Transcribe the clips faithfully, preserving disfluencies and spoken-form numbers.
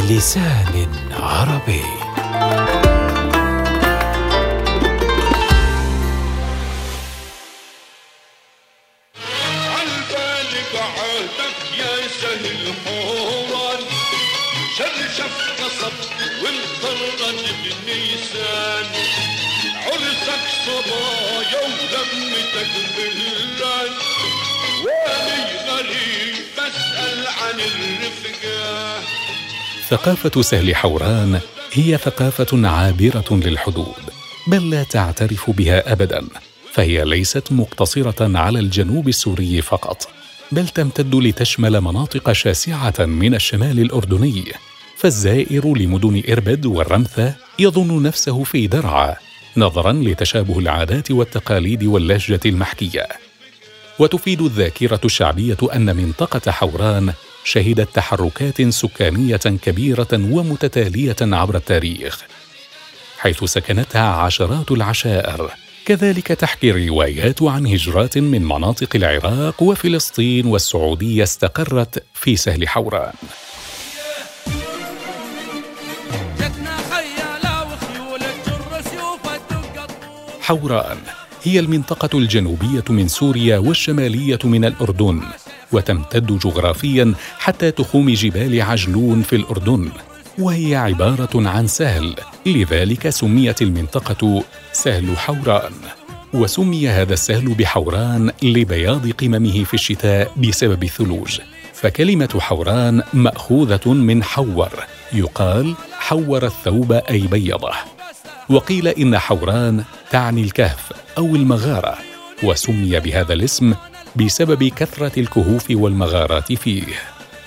بلسان عربي. عالبالك عهدك يا سهل حوران، شرشف قصب وانطرد بالنيسان، عرسك صبايا ولمتك ملان، وامي غريب بسأل عن الرفقة. ثقافة سهل حوران هي ثقافة عابرة للحدود، بل لا تعترف بها أبداً، فهي ليست مقتصرة على الجنوب السوري فقط، بل تمتد لتشمل مناطق شاسعة من الشمال الأردني. فالزائر لمدن إربد والرمثة يظن نفسه في درعا، نظراً لتشابه العادات والتقاليد واللهجة المحكية. وتفيد الذاكرة الشعبية أن منطقة حوران شهدت تحركات سكانية كبيرة ومتتالية عبر التاريخ، حيث سكنتها عشرات العشائر. كذلك تحكي الروايات عن هجرات من مناطق العراق وفلسطين والسعودية استقرت في سهل حوران. حوران هي المنطقة الجنوبية من سوريا والشمالية من الأردن، وتمتد جغرافياً حتى تخوم جبال عجلون في الأردن، وهي عبارة عن سهل، لذلك سميت المنطقة سهل حوران. وسمي هذا السهل بحوران لبياض قممه في الشتاء بسبب الثلوج، فكلمة حوران مأخوذة من حور، يقال حور الثوب أي بيضه. وقيل إن حوران تعني الكهف أو المغارة، وسمي بهذا الاسم بسبب كثرة الكهوف والمغارات فيه.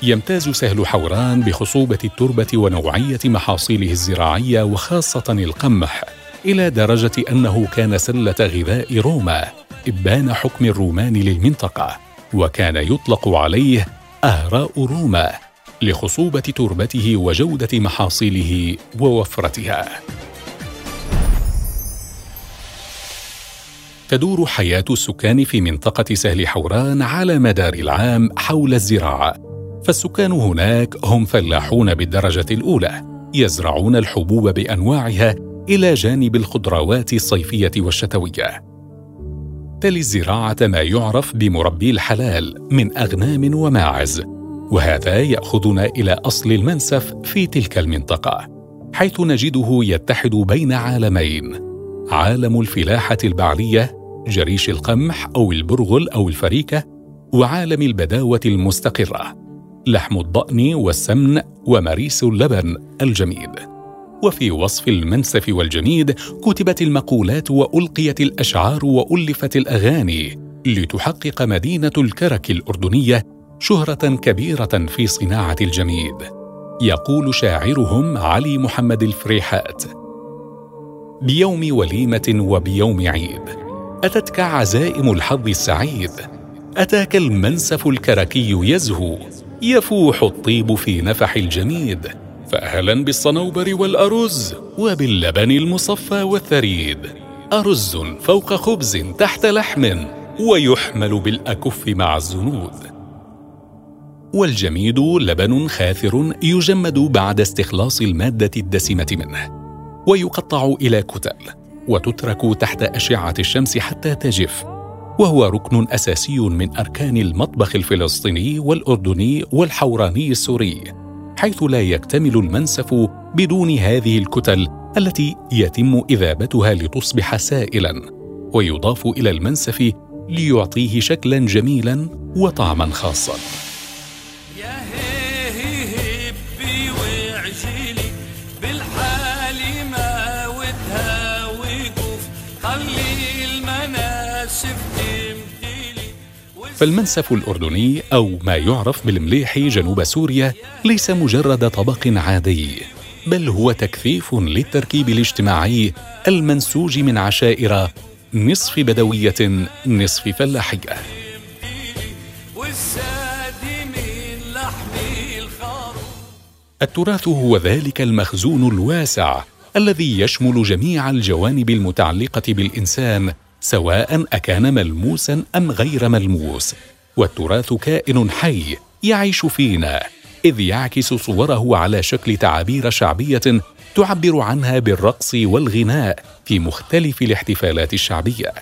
يمتاز سهل حوران بخصوبة التربة ونوعية محاصيله الزراعية وخاصة القمح، إلى درجة أنه كان سلة غذاء روما، إبان حكم الرومان للمنطقة، وكان يطلق عليه أهراء روما لخصوبة تربته وجودة محاصيله ووفرتها. تدور حياة السكان في منطقة سهل حوران على مدار العام حول الزراعة، فالسكان هناك هم فلاحون بالدرجة الأولى، يزرعون الحبوب بأنواعها إلى جانب الخضروات الصيفية والشتوية. تلي الزراعة ما يعرف بمربي الحلال من أغنام وماعز، وهذا يأخذنا إلى أصل المنسف في تلك المنطقة، حيث نجده يتحد بين عالمين: عالم الفلاحة البعلية، جريش القمح أو البرغل أو الفريكة، وعالم البداوة المستقرة، لحم الضأن والسمن ومريس اللبن الجميد. وفي وصف المنسف والجميد كتبت المقولات وألقيت الأشعار وألفت الأغاني، لتحقق مدينة الكرك الأردنية شهرة كبيرة في صناعة الجميد. يقول شاعرهم علي محمد الفريحات: بيوم وليمة وبيوم عيد أتتك عزائم الحظ السعيد، أتاك المنسف الكركي يزهو، يفوح الطيب في نفح الجميد، فأهلا بالصنوبر والأرز وباللبن المصفى والثريد، أرز فوق خبز تحت لحم، ويحمل بالأكف مع الزنود. والجميد لبن خاثر يجمد بعد استخلاص المادة الدسمة منه، ويقطع إلى كتل وتترك تحت أشعة الشمس حتى تجف، وهو ركن أساسي من أركان المطبخ الفلسطيني والأردني والحوراني السوري، حيث لا يكتمل المنسف بدون هذه الكتل التي يتم إذابتها لتصبح سائلاً، ويضاف إلى المنسف ليعطيه شكلاً جميلاً وطعماً خاصاً. فالمنسف الأردني أو ما يعرف بالمليحي جنوب سوريا ليس مجرد طبق عادي، بل هو تكثيف للتركيب الاجتماعي المنسوج من عشائر نصف بدوية نصف فلاحية. التراث هو ذلك المخزون الواسع الذي يشمل جميع الجوانب المتعلقة بالإنسان، سواء أكان ملموساً أم غير ملموس، والتراث كائن حي يعيش فينا إذ يعكس صوره على شكل تعابير شعبية تعبر عنها بالرقص والغناء في مختلف الاحتفالات الشعبية.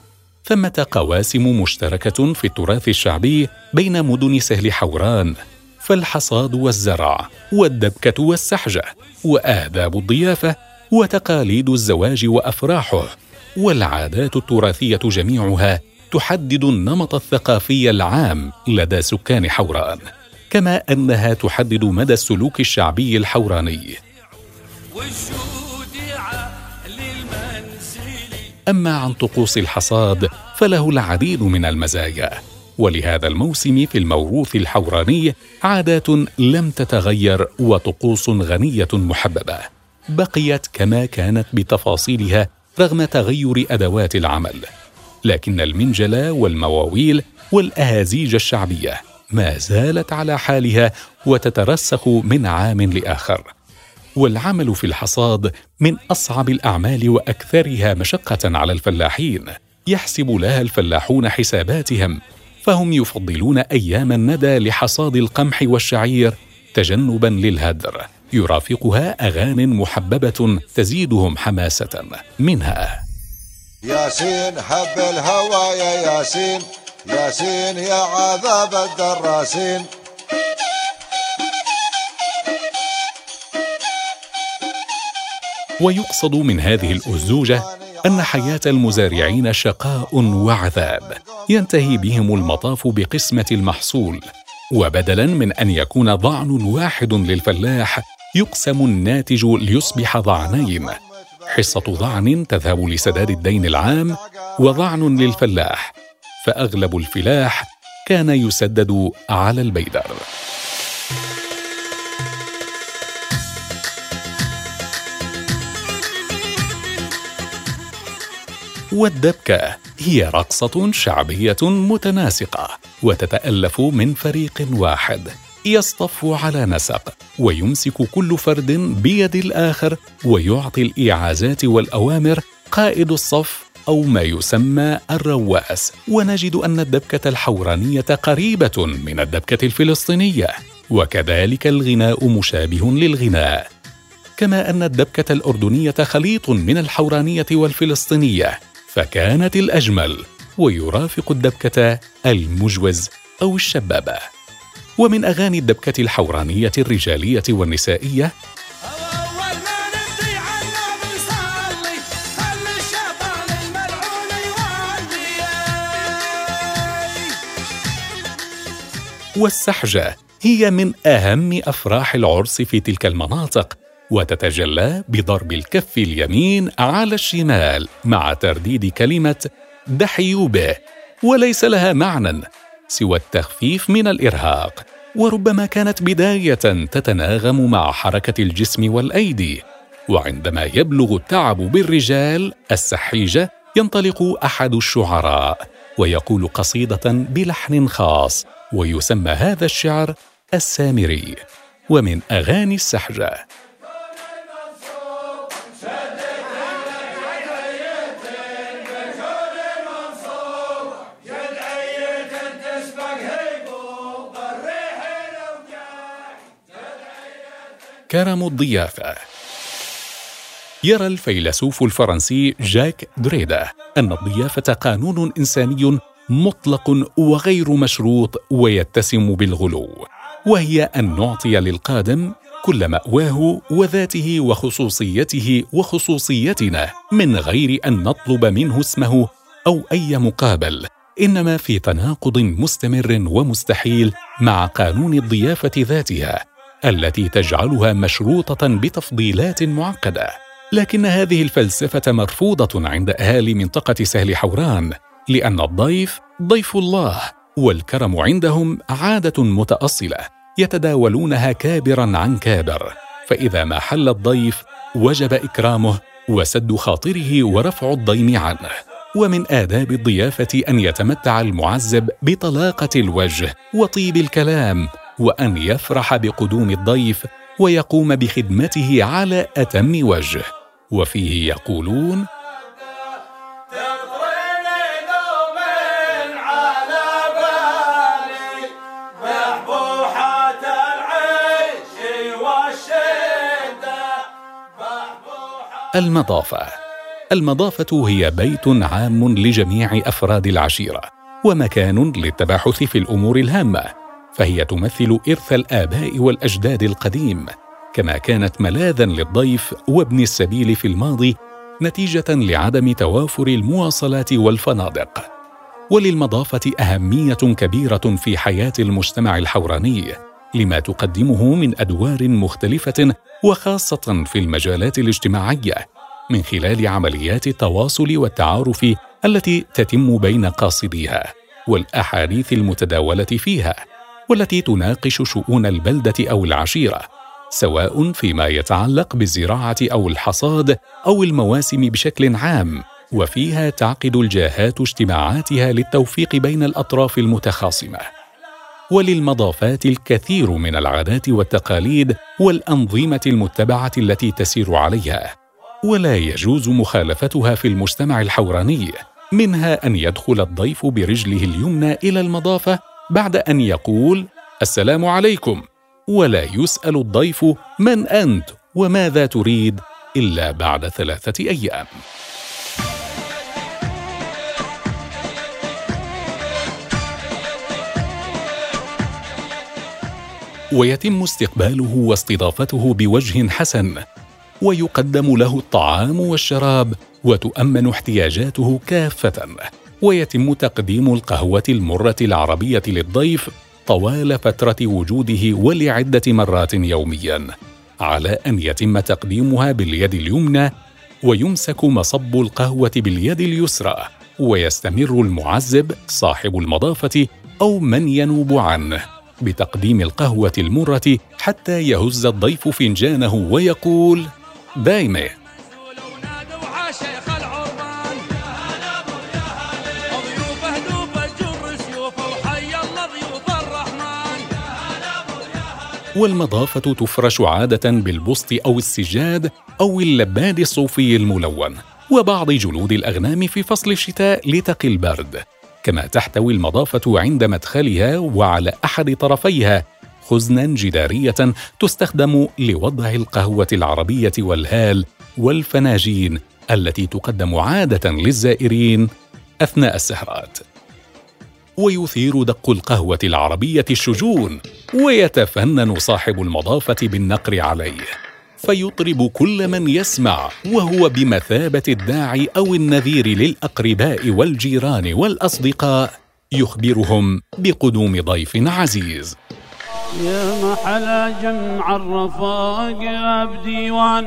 ثمة قواسم مشتركة في التراث الشعبي بين مدن سهل حوران، فالحصاد والزرع والدبكة والسحجة، وآداب الضيافة وتقاليد الزواج وأفراحه، والعادات التراثية جميعها تحدد النمط الثقافي العام لدى سكان حوران، كما أنها تحدد مدى السلوك الشعبي الحوراني. أما عن طقوس الحصاد فله العديد من المزايا، ولهذا الموسم في الموروث الحوراني عادات لم تتغير وطقوس غنية محببة بقيت كما كانت بتفاصيلها رغم تغير أدوات العمل، لكن المنجلة والمواويل والأهازيج الشعبية ما زالت على حالها وتترسخ من عام لآخر. والعمل في الحصاد من أصعب الأعمال وأكثرها مشقة على الفلاحين، يحسب لها الفلاحون حساباتهم، فهم يفضلون أيام الندى لحصاد القمح والشعير تجنباً للهدر، يرافقها أغاني محببة تزيدهم حماسة، منها ياسين حب الهوى يا ياسين، ياسين يا عذاب الدراسين. ويقصد من هذه الأزوجة أن حياة المزارعين شقاء وعذاب، ينتهي بهم المطاف بقسمة المحصول، وبدلاً من أن يكون ضعن واحد للفلاح يقسم الناتج ليصبح ضعنين، حصة ضعن تذهب لسداد الدين العام وضعن للفلاح، فأغلب الفلاح كان يسدد على البيدر. والدبكة هي رقصة شعبية متناسقة وتتألف من فريق واحد يصطف على نسق، ويمسك كل فرد بيد الآخر ويعطي الإيعازات والأوامر قائد الصف أو ما يسمى الرواس. ونجد أن الدبكة الحورانية قريبة من الدبكة الفلسطينية، وكذلك الغناء مشابه للغناء، كما أن الدبكة الأردنية خليط من الحورانية والفلسطينية، فكانت الأجمل، ويرافق الدبكة المجوز أو الشبابة. ومن أغاني الدبكة الحورانية الرجالية والنسائية والسحجة، هي من أهم أفراح العرس في تلك المناطق، وتتجلى بضرب الكف اليمين على الشمال مع ترديد كلمة دحيوا به، وليس لها معنى سوى التخفيف من الإرهاق، وربما كانت بداية تتناغم مع حركة الجسم والأيدي. وعندما يبلغ التعب بالرجال السحيجة ينطلق أحد الشعراء ويقول قصيدة بلحن خاص، ويسمى هذا الشعر السامري. ومن أغاني السحجة كرم الضيافة. يرى الفيلسوف الفرنسي جاك دريدا أن الضيافة قانون إنساني مطلق وغير مشروط ويتسم بالغلو، وهي أن نعطي للقادم كل مأواه وذاته وخصوصيته وخصوصيتنا من غير أن نطلب منه اسمه أو أي مقابل، إنما في تناقض مستمر ومستحيل مع قانون الضيافة ذاتها التي تجعلها مشروطة بتفضيلات معقدة. لكن هذه الفلسفة مرفوضة عند أهالي منطقة سهل حوران، لأن الضيف ضيف الله، والكرم عندهم عادة متأصلة يتداولونها كابراً عن كابر، فإذا ما حل الضيف وجب إكرامه وسد خاطره ورفع الضيم عنه. ومن آداب الضيافة أن يتمتع المعزب بطلاقة الوجه وطيب الكلام، وأن يفرح بقدوم الضيف ويقوم بخدمته على أتم وجه، وفيه يقولون على بالي محبوحة العين المضافة. المضافة هي بيت عام لجميع أفراد العشيرة ومكان للتباحث في الأمور الهامة، فهي تمثل إرث الآباء والأجداد القديم، كما كانت ملاذاً للضيف وابن السبيل في الماضي نتيجة لعدم توافر المواصلات والفنادق. وللمضافة أهمية كبيرة في حياة المجتمع الحوراني لما تقدمه من أدوار مختلفة، وخاصة في المجالات الاجتماعية، من خلال عمليات التواصل والتعارف التي تتم بين قاصديها والأحاديث المتداولة فيها، والتي تناقش شؤون البلدة أو العشيرة، سواء فيما يتعلق بالزراعة أو الحصاد أو المواسم بشكل عام. وفيها تعقد الجاهات اجتماعاتها للتوفيق بين الأطراف المتخاصمة. وللمضافات الكثير من العادات والتقاليد والأنظمة المتبعة التي تسير عليها، ولا يجوز مخالفتها في المجتمع الحوراني، منها أن يدخل الضيف برجله اليمنى إلى المضافة بعد أن يقول السلام عليكم، ولا يسأل الضيف من أنت وماذا تريد إلا بعد ثلاثة أيام. ويتم استقباله واستضافته بوجه حسن، ويقدم له الطعام والشراب، وتؤمن احتياجاته كافة، ويتم تقديم القهوة المرة العربية للضيف طوال فترة وجوده ولعدة مرات يومياً، على أن يتم تقديمها باليد اليمنى، ويمسك مصب القهوة باليد اليسرى، ويستمر المعزب صاحب المضافة أو من ينوب عنه بتقديم القهوة المرة حتى يهز الضيف فنجانه ويقول دايمة. والمضافة تفرش عادة بالبسط أو السجاد أو اللباد الصوفي الملون وبعض جلود الأغنام في فصل الشتاء لتقي البرد. كما تحتوي المضافة عند مدخلها وعلى أحد طرفيها خزناً جدارية تستخدم لوضع القهوة العربية والهال والفناجين التي تقدم عادة للزائرين أثناء السهرات. ويثير دق القهوة العربية الشجون، ويتفنن صاحب المضافة بالنقر عليه، فيطرب كل من يسمع، وهو بمثابة الداعي أو النذير للأقرباء والجيران والأصدقاء، يخبرهم بقدوم ضيف عزيز. يا محلى جمع الرفاق يا بديوان،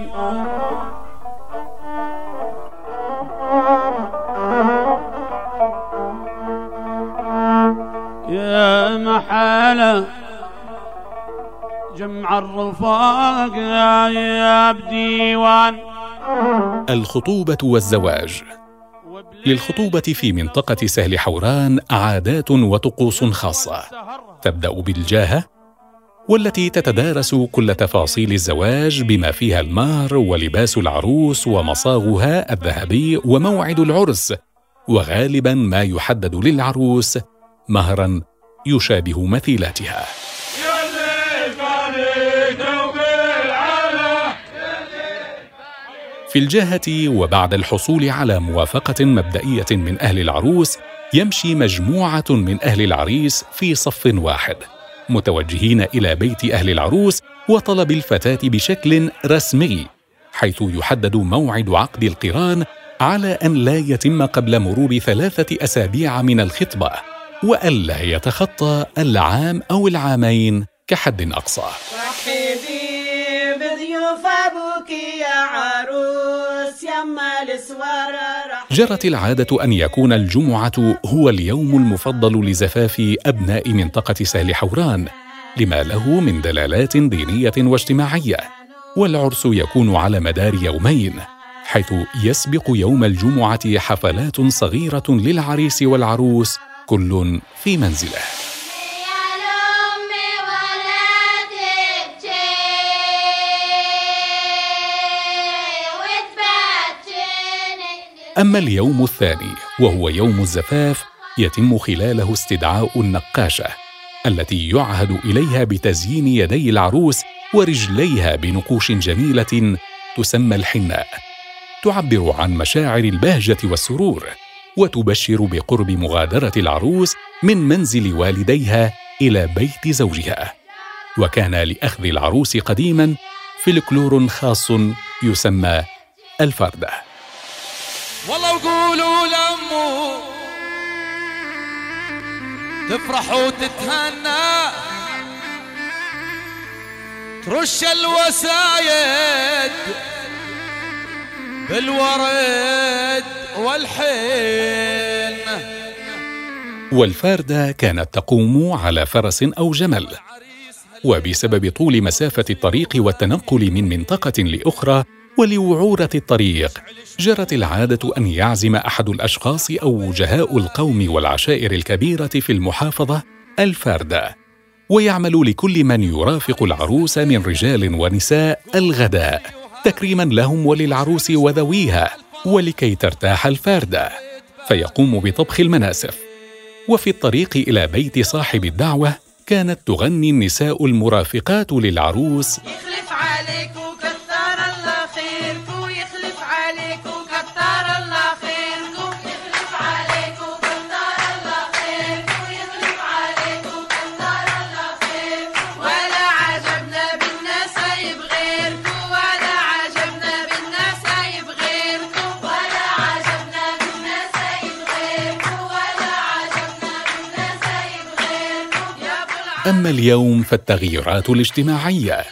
يا محلى جمع الرفاق يا بديوان. الخطوبة والزواج. للخطوبة في منطقة سهل حوران عادات وطقوس خاصة، تبدأ بالجاهة والتي تتدارس كل تفاصيل الزواج بما فيها المهر ولباس العروس ومصاغها الذهبي وموعد العرس، وغالبا ما يحدد للعروس مهرا يشابه مثيلاتها. في الجاهة وبعد الحصول على موافقة مبدئية من أهل العروس، يمشي مجموعة من أهل العريس في صف واحد متوجهين إلى بيت أهل العروس وطلب الفتاة بشكل رسمي، حيث يحدد موعد عقد القران على أن لا يتم قبل مرور ثلاثة أسابيع من الخطبة، وألا يتخطى العام أو العامين كحد أقصى. جرت العادة أن يكون الجمعة هو اليوم المفضل لزفاف أبناء منطقة سهل حوران لما له من دلالات دينية واجتماعية، والعرس يكون على مدار يومين، حيث يسبق يوم الجمعة حفلات صغيرة للعريس والعروس كل في منزله. أما اليوم الثاني وهو يوم الزفاف، يتم خلاله استدعاء النقاشة التي يعهد إليها بتزيين يدي العروس ورجليها بنقوش جميلة تسمى الحناء، تعبر عن مشاعر البهجة والسرور، وتبشر بقرب مغادرة العروس من منزل والديها إلى بيت زوجها. وكان لأخذ العروس قديماً فلكلور خاص يسمى الفردة. والله قولوا لأمه تفرح وتتهنى، ترش الوسايد بالورد والحين. والفاردة كانت تقوم على فرس أو جمل، وبسبب طول مسافة الطريق والتنقل من منطقة لأخرى ولوعورة الطريق، جرت العادة أن يعزم أحد الأشخاص أو وجهاء القوم والعشائر الكبيرة في المحافظة الفاردة، ويعمل لكل من يرافق العروس من رجال ونساء الغداء تكريماً لهم وللعروس وذويها، ولكي ترتاح الفاردة فيقوم بطبخ المناسف. وفي الطريق إلى بيت صاحب الدعوة كانت تغني النساء المرافقات للعروس: يخلف عليك وكثر الله خيركم، يخلف عليك وكثر الله خيركم، يخلف عليك وكثر الله خيركم، يخلف عليك وكثر الله خيركم، ولا عجبنا بالناس يبغيركم، ولا عجبنا بالناس يبغيركم، ولا عجبنا بالناس يبغيركم، ولا عجبنا بالناس يبغيركم. أما اليوم فالتغييرات الاجتماعية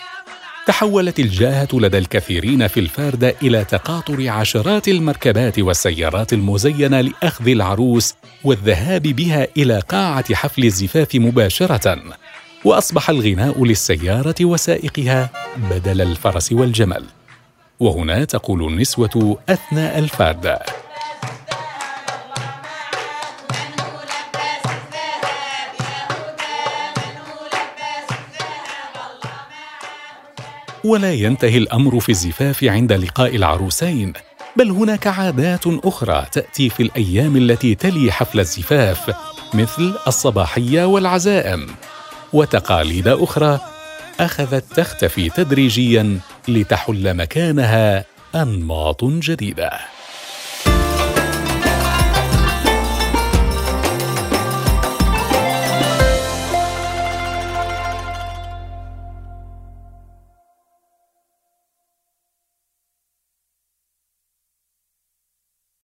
تحولت الجاهة لدى الكثيرين في الفاردة إلى تقاطر عشرات المركبات والسيارات المزينة لأخذ العروس والذهاب بها إلى قاعة حفل الزفاف مباشرة، وأصبح الغناء للسيارة وسائقها بدل الفرس والجمل. وهنا تقول النسوة أثناء الفاردة: ولا ينتهي الأمر في الزفاف عند لقاء العروسين، بل هناك عادات أخرى تأتي في الأيام التي تلي حفل الزفاف، مثل الصباحية والعزائم، وتقاليد أخرى أخذت تختفي تدريجياً لتحل مكانها أنماط جديدة.